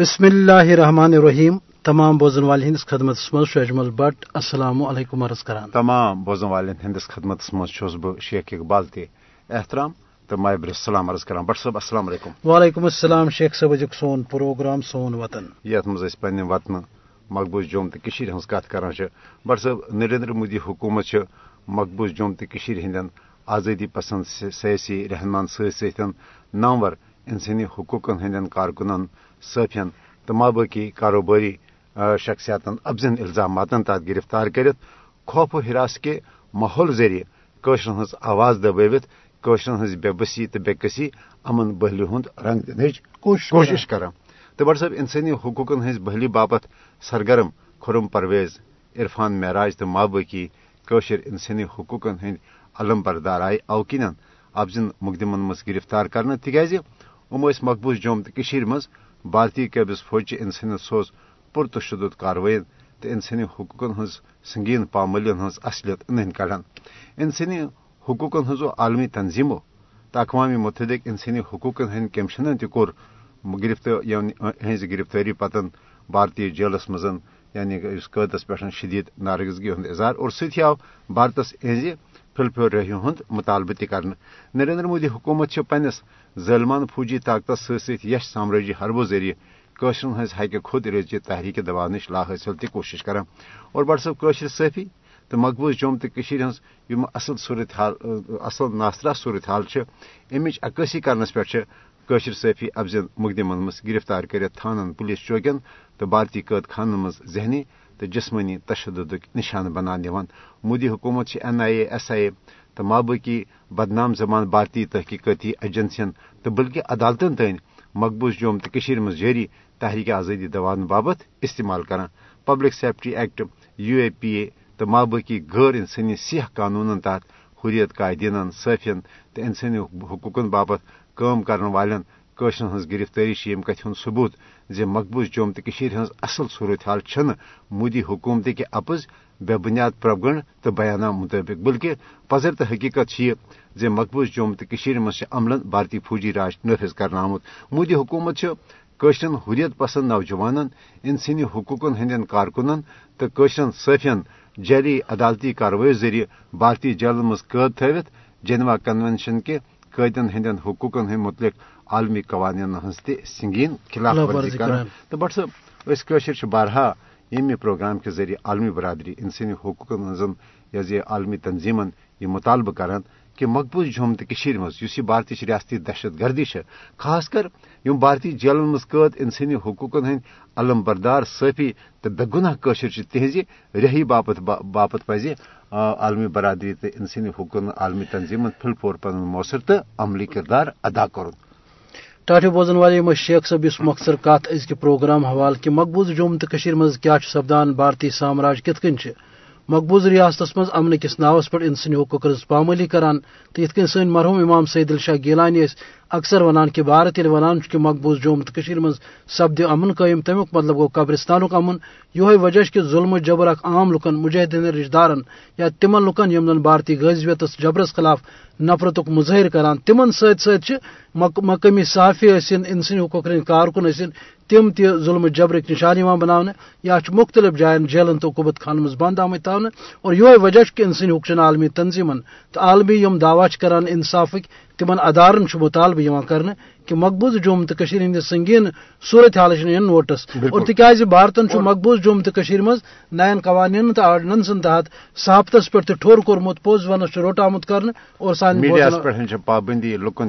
بسم اللہ الرحمن الرحیم. تمام بوزن والن ہندس خدمت مز اجمل بٹ السلام علیکم عرض کران. تمام بوزن والن ہندس خدمت مز چھس بہ شیخ اقبال تہ احترام تو مائبر السلام عرض کران. بٹ صاحب السلام علیکم. وعلیکم السلام شیخ صاحب. اجک سون پروگرام سون وطن یت مز پن وطن مقبوض جوم تو کشیر ہنز کت کران. بٹ صاحب نریندر مودی حکومت مقبوض جوم تو کشیر ہندن آزادی پسند سیاسی رہنمان ست نامور انسانی حقوق ہندین کارکنن صفین تو مابقی کاروباری شخصیات افزن الزامات تحت گرفتار کرت خوف و حراس کے ماحول ذریعہ قشرن ہز آواز دبوت قشرن ہز بے بسی تو بے کسی امن بحلی ہند رنگ دنچ کوشش کران. تو بڑ صاحب انسانی حقوقن ہز بحلی باپت سرگرم خرم پرویز عرفان معراج تو مابقی قشر انسانی حقوقن ہند علم بردار آئی اوکین افزن مقدمن مز گرفتار کرنے تاز اس مقبوض جوم تو کشیر مز بھارتی قبض فوج انسانیت سوز پرتشدد کاروائین تو انسانی حقوقن ہز سنگین پاملین ہز اصلیت انہیں کڑان. انسانی حقوقن ہزو عالمی تنظیموں تو اقوام متحدہ انسانی حقوقن ہند کمشنن تہ کور ہز گرفتاری پتن بھارتی جیلس مز یعنی اس قیدس پہ شدید نارغزگی ہند اظہار اور سی آو بھارتس اہز فلفیو رہی ہند مطالبہ تہ کر. نریندر مودی حکومت پنس ظالمان فوجی طاقتس ست یش سامراجی حربو ذریعہ قشرن ہز حقہ خود ریزی تحریک دبانش لا حاصل تہ کوشش کران. اور بڑ صاحب قشر صفی تو مقبوض جوم تو کشیر ہز یم اصل صورت حال اصل ناصرہ صورت حال امچ عکاسی کرنس پہ قشر صفی افزن مقدمن مز گرفتار کرت تھانن پولیس چوکن تو بھارتی قید خانن مز ذہنی تو جسمانی تشدد نشانہ بنان یوان. مودی حکومت N I A S I اے تو مابقی بدنام زمان بھارتی تحقیقاتی ایجنسین تو بلکہ عدالتن تین مقبوض جوم تو کشیر مز جاری تحریک آزادی دوان بابت استعمال کران. Public safety act U A P A تو مابقی غیر انسانی سیاہ قانونن تحت حریت قائدین صفین تو انسانی حقوقن باپت کام کرن والن قشرن ہز گرفتاری یم کت ہند ثبوت زِ مقبوض جوم تو کشیر ہز اصل صورت حال چھنہ مودی حکومت کہ اپز بے بنیاد پروپیگنڈا تو بیانہ مطابق بلکہ پزر تو حقیقت یہ زِ مقبوض جوم تو کشیر مز عملاً بھارتی فوجی راج نافذ کرن آمت. مودی حکومت قشرن حریت پسند نوجوانن انسانی حقوقن ہندین کارکنن تو قشرن صفین جعلی عدالتی کاروٲیی ذریعہ بھارتی جیلن مز قید تھوت جنیوا کنوینشن کہ قیدین ہندین حقوقن ہند متعلق عالمی قوانین ہز تہ سنگین خلاف ورزی کران. تو بٹ صاحب اس قشر بارہا یمہ پروگرام کے ذریعہ عالمی برادری انسانی حقوقن ہزن یز عالمی تنظیمن یہ مطالبہ کران کہ مقبوض جوم تو کشیر مز یس یہ بھارتی ریاستی دہشت گردی ہے خاص کر یم بھارتی جیلن مز قید انسانی حقوقن ہند علم بردار صفی تو بے گناہ قشر تہذ رہی باپت پز عالمی برادری تو انسانی حقوقن عالمی تنظیمن پھل پور پن موثر تو عملی کردار ادا کر. ٹاٹو بوزن والے مجھ شیخ صاحب اس مختصر کت ازک پروگرام حوالہ کہ مقبوض جوم تو کشیر مز کیا سپدان بھارتی سامراج کت کن مقبوض ریاستس مز امن کس ناوس پہ انسانی حقوق پاملی کران. تو یت کن سن مرحوم امام سید الشاہ گیلانی اکثر ونان کہ بھارت یل ونان کہ مقبوض جوم تو کشیر مز سپد امن قائم تمیک مطلب گو قبرستان امن یہ وجہ کہ ظلم و جبر اک عام لکن مجاہدین رشتہ دارن یا تمن لکن یم زن بھارتی غزویتس جبرس خلاف نفرت مظاہر کران تمن ست مقامی صحافی ثن انسانی حقوق کارکن ثن تم تہ ظلم جبرک نشانہ بنانے یا مختلف جائن جیلن تو قبت خان مز بند آمت تاؤن. اور یہ وجہ کہ انسانی حقوق عالمی تنظیمن تو عالمی یم دعویٰ کران انصاف تمن ادارن مطالبہ کرنے کہ مقبوض جوم تو کشیر ہندس سنگین صورت حال نوٹس اور تاز بھارتن مقبوض جوم تو کشیر مز نائن قوانین تو آرڈیننسن تحت صحافتس پہ ٹھور کورمت پوز ونس روٹ آمت کرنے اور سانس پہ پابندی لکن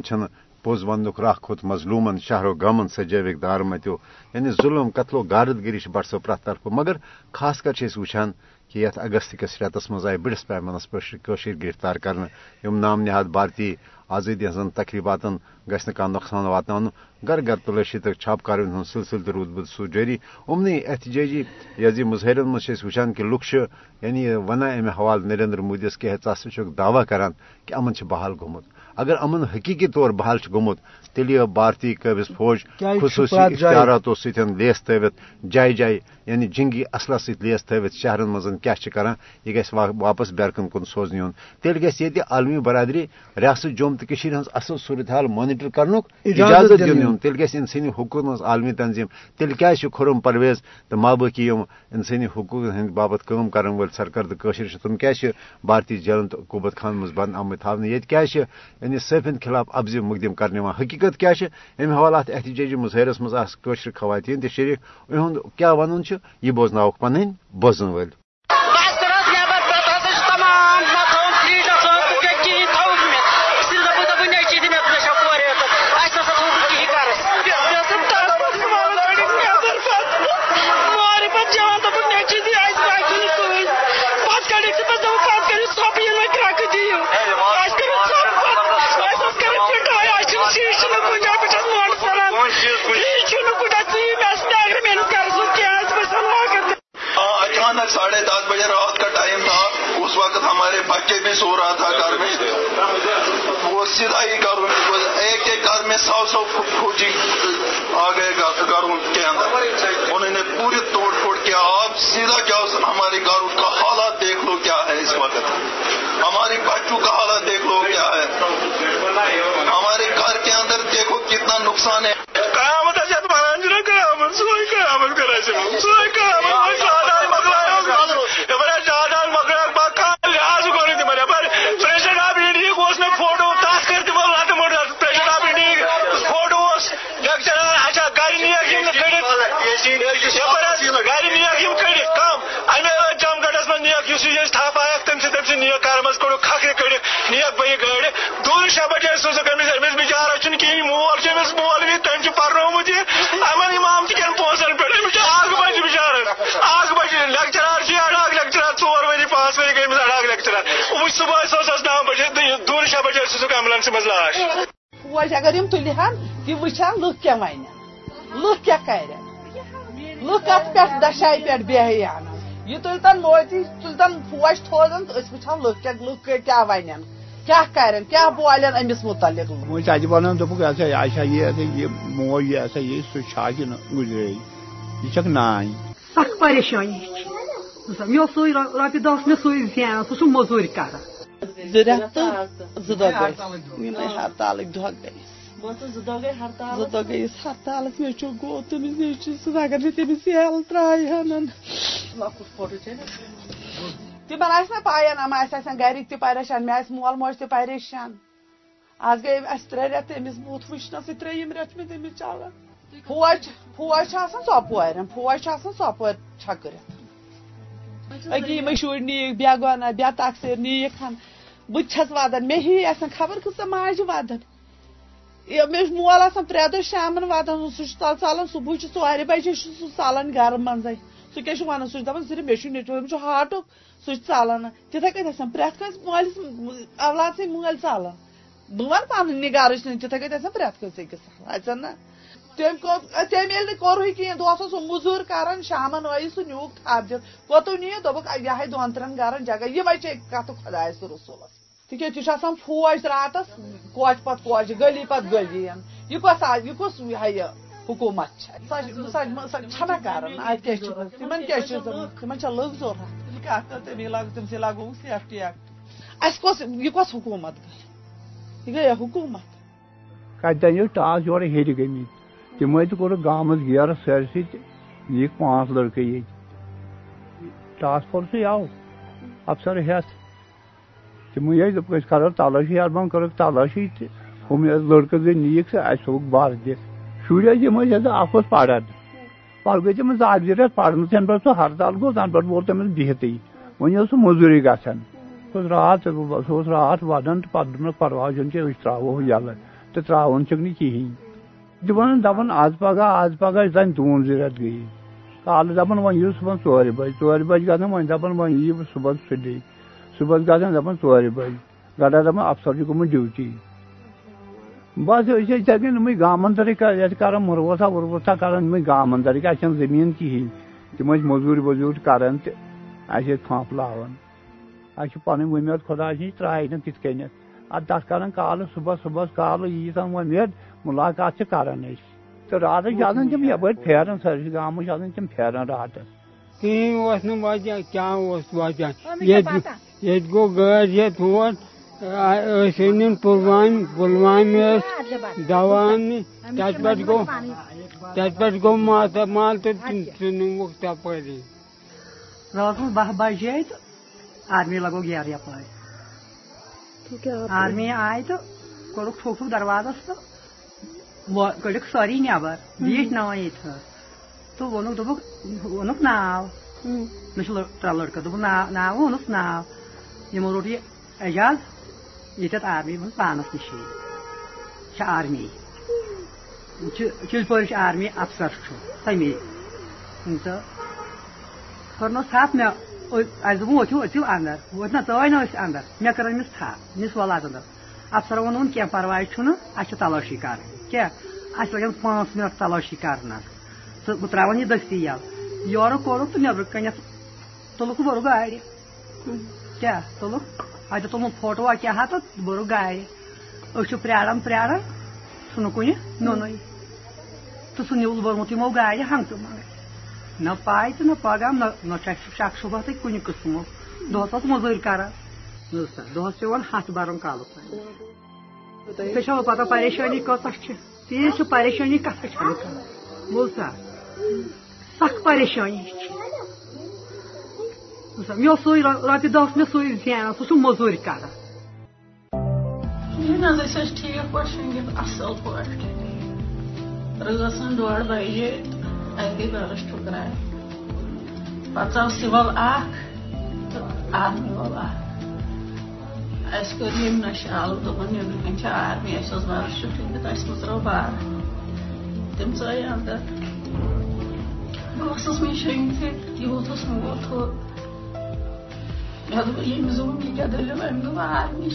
پوز ونک راک کھوت مظلومن شہر و گامن سجاوک دار متو یعنی ظلم قتل و غاردگری بڑھ سو پریت طرفہ مگر خاص کر وچان کہ یت اگست کس ریتس مز آئے بڑس پیمانس پہ گرفتار کرنے یم نام نہاد بھارتی آزادی ہزن تقریبات گھس نا نقصان واتن گھر گھر تلاشی تک چھاپ کار ہند سلسلہ تو رود بد سو جاری. امنی احتجاجی یہ مظاہرن مز وچان کہ لوگ یعنی ونان امہ حوالہ نریندر مودیس کہ ہے ثا دعویٰ کران کہ امن بحال گومت اگر امن حقیقی طور بحال گومت تیل یہ بھارتی قبض فوج خصوصی اختیاراتوں ستن لیس تھوت جائے جائے یعنی جنگی اصلہ ست لیس تھوت شہرن مزن کیا کران یہ گھس واپس بیرکن کن سوزن ہوں تیل گھس یہ عالمی برادری ریاست جوم تو کشیر ہز اصل صورت حال مانیٹر کرن اجازت دن تیل گھس انسانی حقوق ہز عالمی تنظیم تیل کیا کھرم پرویز تو مابقی انسانی حقوق ہند باپت کم کرن ول سرکرد قشر تم کیا بھارتی جیلن تو قوبت خان مز بند آمت تھانے یہ کیا یعنی صفن خلاف ابزی مقدم کرنے حقیقت کیا ام حوالہ ات احتجاجی مظاہرس مز آشر خواتین شریک اہد کیا ون یہ بوزن پن بوزن ول ساڑھے 10 بجے رات کا ٹائم تھا. اس وقت ہمارے بچے بھی سو رہا تھا گھر میں. وہ سیدھا ہی گھر ایک ایک گھر میں 100 فوجی آ گئے گھروں کے اندر. انہوں نے پوری توڑ پھوڑ کیا. آپ سیدھا کیا ہمارے گھروں کا حالات دیکھ لو کیا ہے اس وقت. ہمارے بچوں کا حالات دیکھ لو کیا ہے. ہمارے گھر کے اندر دیکھو کتنا نقصان ہے. فوج اگر تلہ یہ وچان لک کیا ون لک کیا کر لک ات پہ دشائے پہ بیان یہ تلتن مودی تلتن فوج تھوزن تو وچان لک کیا ون کیا کرن کیا بولن امس متعلق ون دہ یہ موج یہ سا یہ سو چھ گزرے یہ چھ نان سخت پریشانی یہ سو رپیہ دس میں سو زینان سو مزور کر ہڑتالک دہ گئی ہڑتال گو تمس اگر میں تمس یل ترائے لکٹ فوٹو تمہ نا پایا نا آسان گرک تہ پریشان مے مول موج تہ پریشان آج گئی اہس 3 رتھ امس بوتھ وچنس 3یم رتھ میں تمس چلان فوج ژپورن فوج ژپور چھکرت اکی یم شر نیک بے گناہ بے تقصیر نیک بس ودان مے ہی خبر کھسا ماجہ ودان مے مول آسان 3 دہ شامن ودان سہ ثلان صبح 4 بجے سہ ثلان گھر منزے سہ کیا ونان سہ دپان صرف مے نیٹورک ہاٹ سہ ثلان تتھے کتنا پریت کس مالس اولاد سی مل ثلان بہت پن نگارچ نی تتھے کتنا پریت کس اکس اچھا نا تم تمہیں کوری کی دس سم مزور کران شامن آئی سہ نیوک تھپج کتو نیو دک یہ 2-3 گرن جگہ یہ بچے کت خدائے سہ رسولس تک یہ فوج راتس کوچ پت کوچ گلی پت گلی یہ کس یہ کس یہ حکومت سہ کران تم لگ ضرورت تمہیں لگ تم سی لگو سیفٹی ایکٹ اس کس یہ کس حکومت گئی یہ گیا حکومت کتنے ٹاس یور ہر گم تم کور گامس گیرس سرسے یہ 5 لڑکے یہ ٹاسک فورس آو افسر ہاتھ تم کرو تلاشی اربان کرک تلاشی ہم لڑکے گئی نیک ہوک بار دت شرس اک پڑان پہ گئی تم 2-3 رتھ پڑھنے ین پہ سو ہڑتال گو تن پہ وول تمس بہت ون سہ مزوری گھان سہ رات ودان پہ دس پرواہ چھ ترو یلہ تو تراون چک کہین دپان آز پگہ تین 2 رتھ گئی کالہ دپان ون یو صبح 4 بجے 4 بجے گھن ون دپان ون یہ صبح سلی صبح گھن دپان 4 بجے گٹا دپان افسر سے گومت ڈیوٹی بس یہ گامن تر کران مروسا وروسا کران گامن تر اچھے زمین کہین تم مزور وزور کران تو اچھے پھمپ لاان اچھے پن ومید خدا سی ترائے نا تھی کنت ادھ کال صبح صبح کال یوتان ومید ملاقات کران تو رات تم یپر پھیران سر گام تم پھیران رات گو گاڑی تور پلوام پلوامہ دوان تب گو ماتامال تو نمک تپری رات کو 12 بجے تو آرمی لگو گیر یپر آرمی آئی تو کورک ٹھوک دروازس تو کڑک سوری نبر بیٹ نا یہ تو وونک دونک ناؤ مجھے تر لڑکہ داؤ وونس ناؤ ہمو روٹ یہ اعجاز یت آرمی ہند پانس نشی آرمی چلپر آرمی افسر تمے تو کورنس تھپ مے اتو اندر ووت نا ٹائ نا اندر مے کر امس تھپ امس ولات اندر افسر وون کی پرواہ اچھے تلاشی کریں اچھے لگن 5 منٹ تلاشی کرنس تو بہت تراوان یہ دستی یل یور کورک تو نبر کن تلک بر گاڑی کیا تلک اتو تم فوٹو کیا تو بر گاڑی اچھے پراران سہ کن نون تو سہ نیول برمت ہمو گاڑی ہنگتہ منگے نائے تو نگام نک صبح تھی کن قسمک دہس مزور کر دہس پیون ہاتھ برن کالس تھی چھو پتہ پریشانی کتہ تیز پریشانی کتہ چھ بول سا سخت پریشانی مے سی رپیہ دس مے سی زینان سہ مزور کر ٹھیک پہ شنگت اصل پہ رسن 1:30 بجے اتنی برس ٹھکران پہ آو سول آرمی وول اس شال دن آرمی اہس برس ٹھنگت اترو بار تم ٹھے اندر بہت می شنگت یوتھس موت یہ کیا دلیل امہ آرمی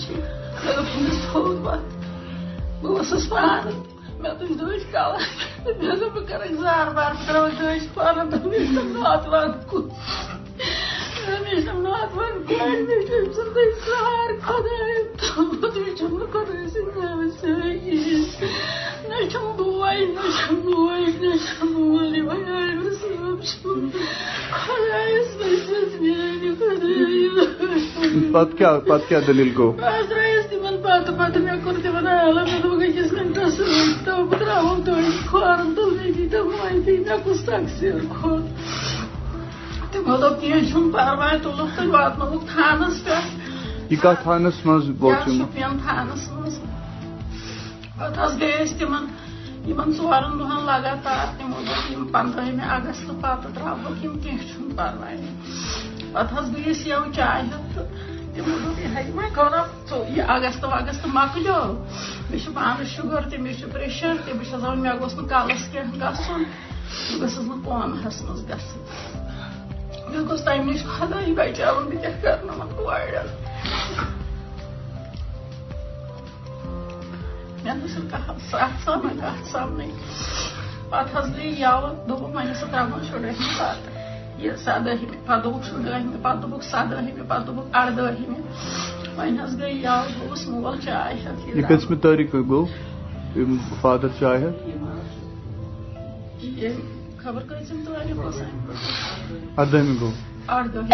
بہس پان مے تج دل بہت کر زار بار بہت پان نات وات سار خود تم خود نم بوائے نم موج نم مول پتہ دلیل گو پتہ پتہ مے کور تمن عالم دس گنٹس بہت ترو تورن تمہیں کس تقسیر کھول تمو دن پارواہ تلک تھی واتن تھانس پہ یہ کت تھانس مز شپین تھانس مز پہ گئی تمہن 4 دہن لگاتار تمو دن 15 اگست پتہ ترک کی پارواہ پتہ گئی یو چاہت تمو دگست وگست مکلیو مے پانس شوگر تو مے پریشر تو بہت مے گوس نا کلس کی گھن گھس نا پونہس مز گوس تم نش خدا بچا بہت کرواڑ سمن پتہ گئی یو دن سا تران شراہ یہ 17 پہ دک 17 پہ دک 17 پہ دک 18 ون گئی یو گوس مول چائے ہتھ یہ کتم تاریخ گو فادر چائے ہتھ خبر کتم تاریخ گو 18 گو 18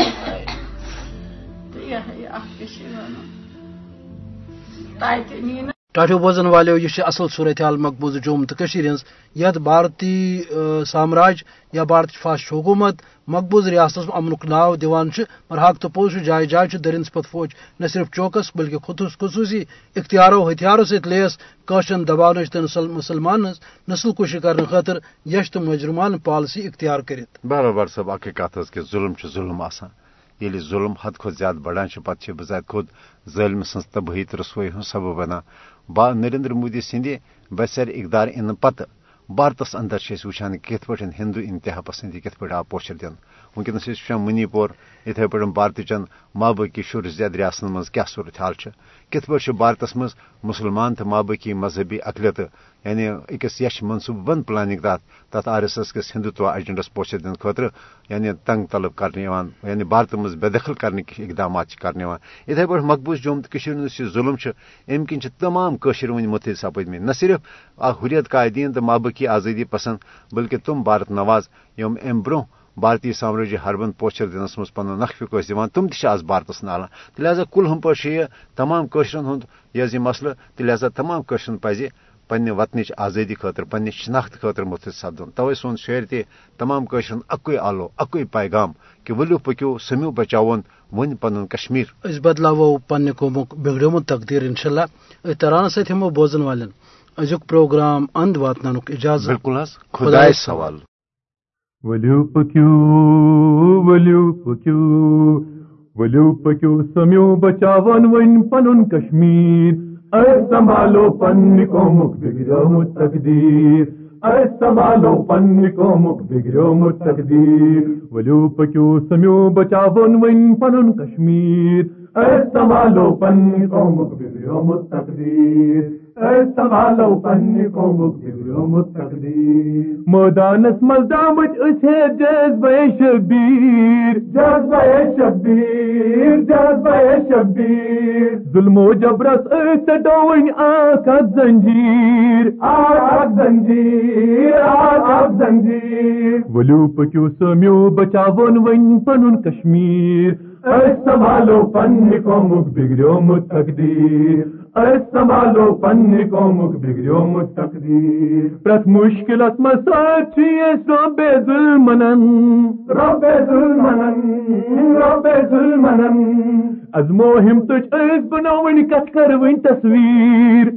ٹاٹو بوزن والو یہ اصل صورتحال مقبوضہ جوم تو ہز یت بھارتی سامراج یا بھارت فاش حکومت مقبوض ریاست میں امنک ناؤ دان مگر حق تو پوز جائے جائے درند پت فوج نہ صرف چوکس بلکہ خصوصی اختیارو ہتھیاروں ست لیس قاشن دباؤ تو مسلمان نسل کشی کرنے خاطر یش تو مجرمانہ پالسی اختیار کرت برابر صاحب حقیقت کہ ظلم یل ظلم حد کھت زیادہ بڑھان پتہ بذات خود ظلم سن تباہی تو رسوائی ہند سبب بنان نریندر مودی سند بسر اقدار ان پتہ بھارتس اندر وچان کت پہ ہندو انتہا پسندی کت پہ آو پوچھر دن ونکس وچان منی پور اتھے پہ بھارت چن مابقی شر زیادہ ریاستن مز کیا صورت حال کت پہ بھارتس مز مسلمان تو مابقی مذہبی اقلیت یعنی اکس یش منصوب بند پلاننگ تحت تر آر ایس ایس کس ہندوتوا ایجنڈس پوش دن خاطر یعنی تنگ طلب کرنے یعنی بھارت مز بے دخل کرنے اقدامات کرنے اتھے پہ مقبوض جوم تو اس ظلم ام کن تمام قشر ون متحد سپدم نہ صرف حریت قائدین تو مابقی آزادی پسند بلکہ تم بھارت نواز یم ام برو بھارتی سامراجی حربن پوچر دنس مز پن نقشہ قس دان تم تز بھارتس نالان تو لہٰذا کل ہم پہ یہ تمام قشرن ہند یہ مسئلہ تو لہٰذا تمام قشرن پزی پنہ وطنچ آزادی خاطر پنہ شناخت خاطر متحد سپدن توے سون شعر تہ تمام قشرن اکوئی آلو اکوئی پیغام کہ ولو پکو سمیو بچاون ون پن کشمیر اس بدلو پنہ قومک بگڑمت تقدیر ان شاء اللہ اتران ست ہمو بوزن والن ازک پروگرام اند واتنانک اجازت بالکل حس خدائے سوال ولو پکو سمیو بچاون ون پن کشمیر اے سنبھالو پن قومک بگڑو مت تقدیر اے سنبھالو پن قومک بگڑو مت تقدیر ولو پکو سمیو بچاون ون پنن کشمیر اے سنبھالو پن قومک بگڑو مت تقدیر اے سنبھالو پن قومک بگڑو مت تقدیر میدانس مز دامت اسے جذبہ شبیر ظلم و جبرس ڈوئن آخ زنجیر ولو پکو سمیو بچاون ون پنن کشمیر اے سنبھالو پن قومک بگڑیو مت تقدیر اے سنبھالو پن قومک بگڑیو مت تقدیر پرت مشکلت مز ساتھی رب ظلمنن ازمو ہمتچ اس بناون کت کر ون تصویر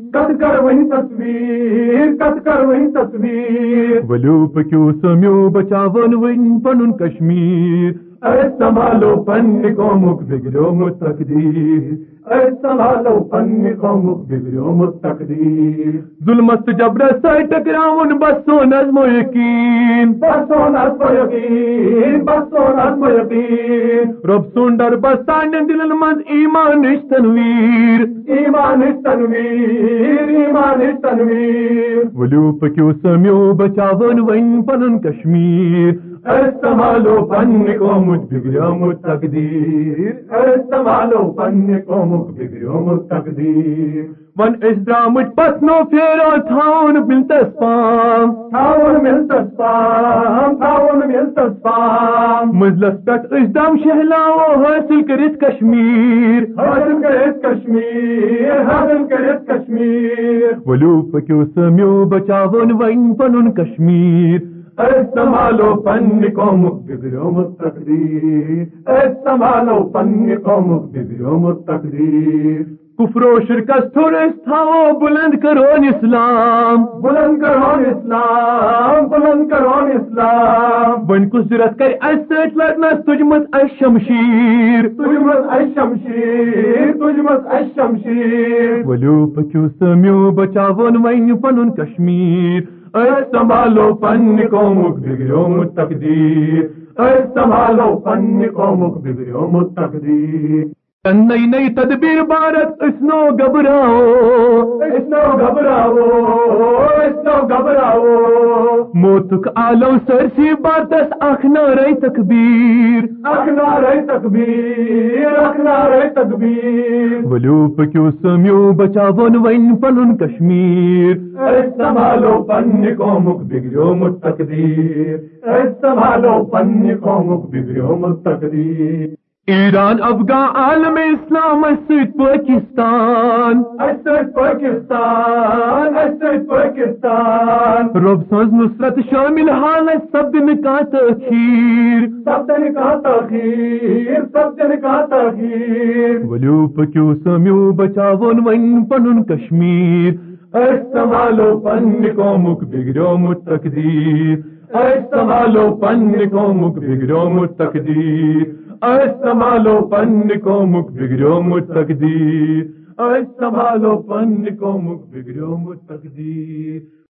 ولو پکو سمیو بچاون ون پنن کشمیر اے سنبھالو پن قومک بگڑیو مت تقدیر اے سنبھالو پن قومک بگڑیو مت تقدیر ظلمت جبرس سے ٹکراون بس سو نظم و یقین رب سن ڈر بستان دلن مز ایمانش تنویر ولو پکیو سمیو بچاون ون پنن کشمیر اے سنبھالو پن قومک بگڑیو مت تقدیر اے سنبھالو پن قومک بگڑیو مت تقدیر ون اس درامت پسنو پھیرو تھاون ملتس پام مجلس پٹ اس دم شہلاو حاصل کرت کشمیر ولو پکیو سمیو بچاون ون پنن کشمیر اے سنبھالو پن قومک بگڑیو مت تقدیر اے سنبھالو پن قومک بگڑیو مت تقدیر کفر و شرکس تھوڑے تھاؤ بلند کرون اسلام ون قصرت کر اس لڑنس تجمت اش شمشیر ولو پکیو سمیو بچاون ون پنن کشمیر اے سنبھالو پن قومک بگڑیو مت تقدیر اے سنبھالو پن قومک بگڑیو مت تقدیر نئی تدبیر بھارت اسنو گھبراؤ موتک آلو سرسی بارتس اخ نہ رہی تکبیر ولو پکیو سمیو بچاون ون پنن کشمیر اے سنبھالو پن قومک بگڑیو مت تقدیر اے سنبھالو پن قومک بگڑیو مت تقدیر ایران افغان عالم اسلام اس پاکستان رب سوز نصرت شامل حالت سب دن کا تاخیر ولو پکیو سمیو بچاون ون پنن کشمیر اے سنبھالو پن قومک بگڑیو مت تقدیر اے سنبھالو پن قومک بگڑیو مت تقدیر اے سنبھالو پن قومک بگڑیو مت تقدیر اے سنبھالو پن قومک بگڑیو مت تقدیر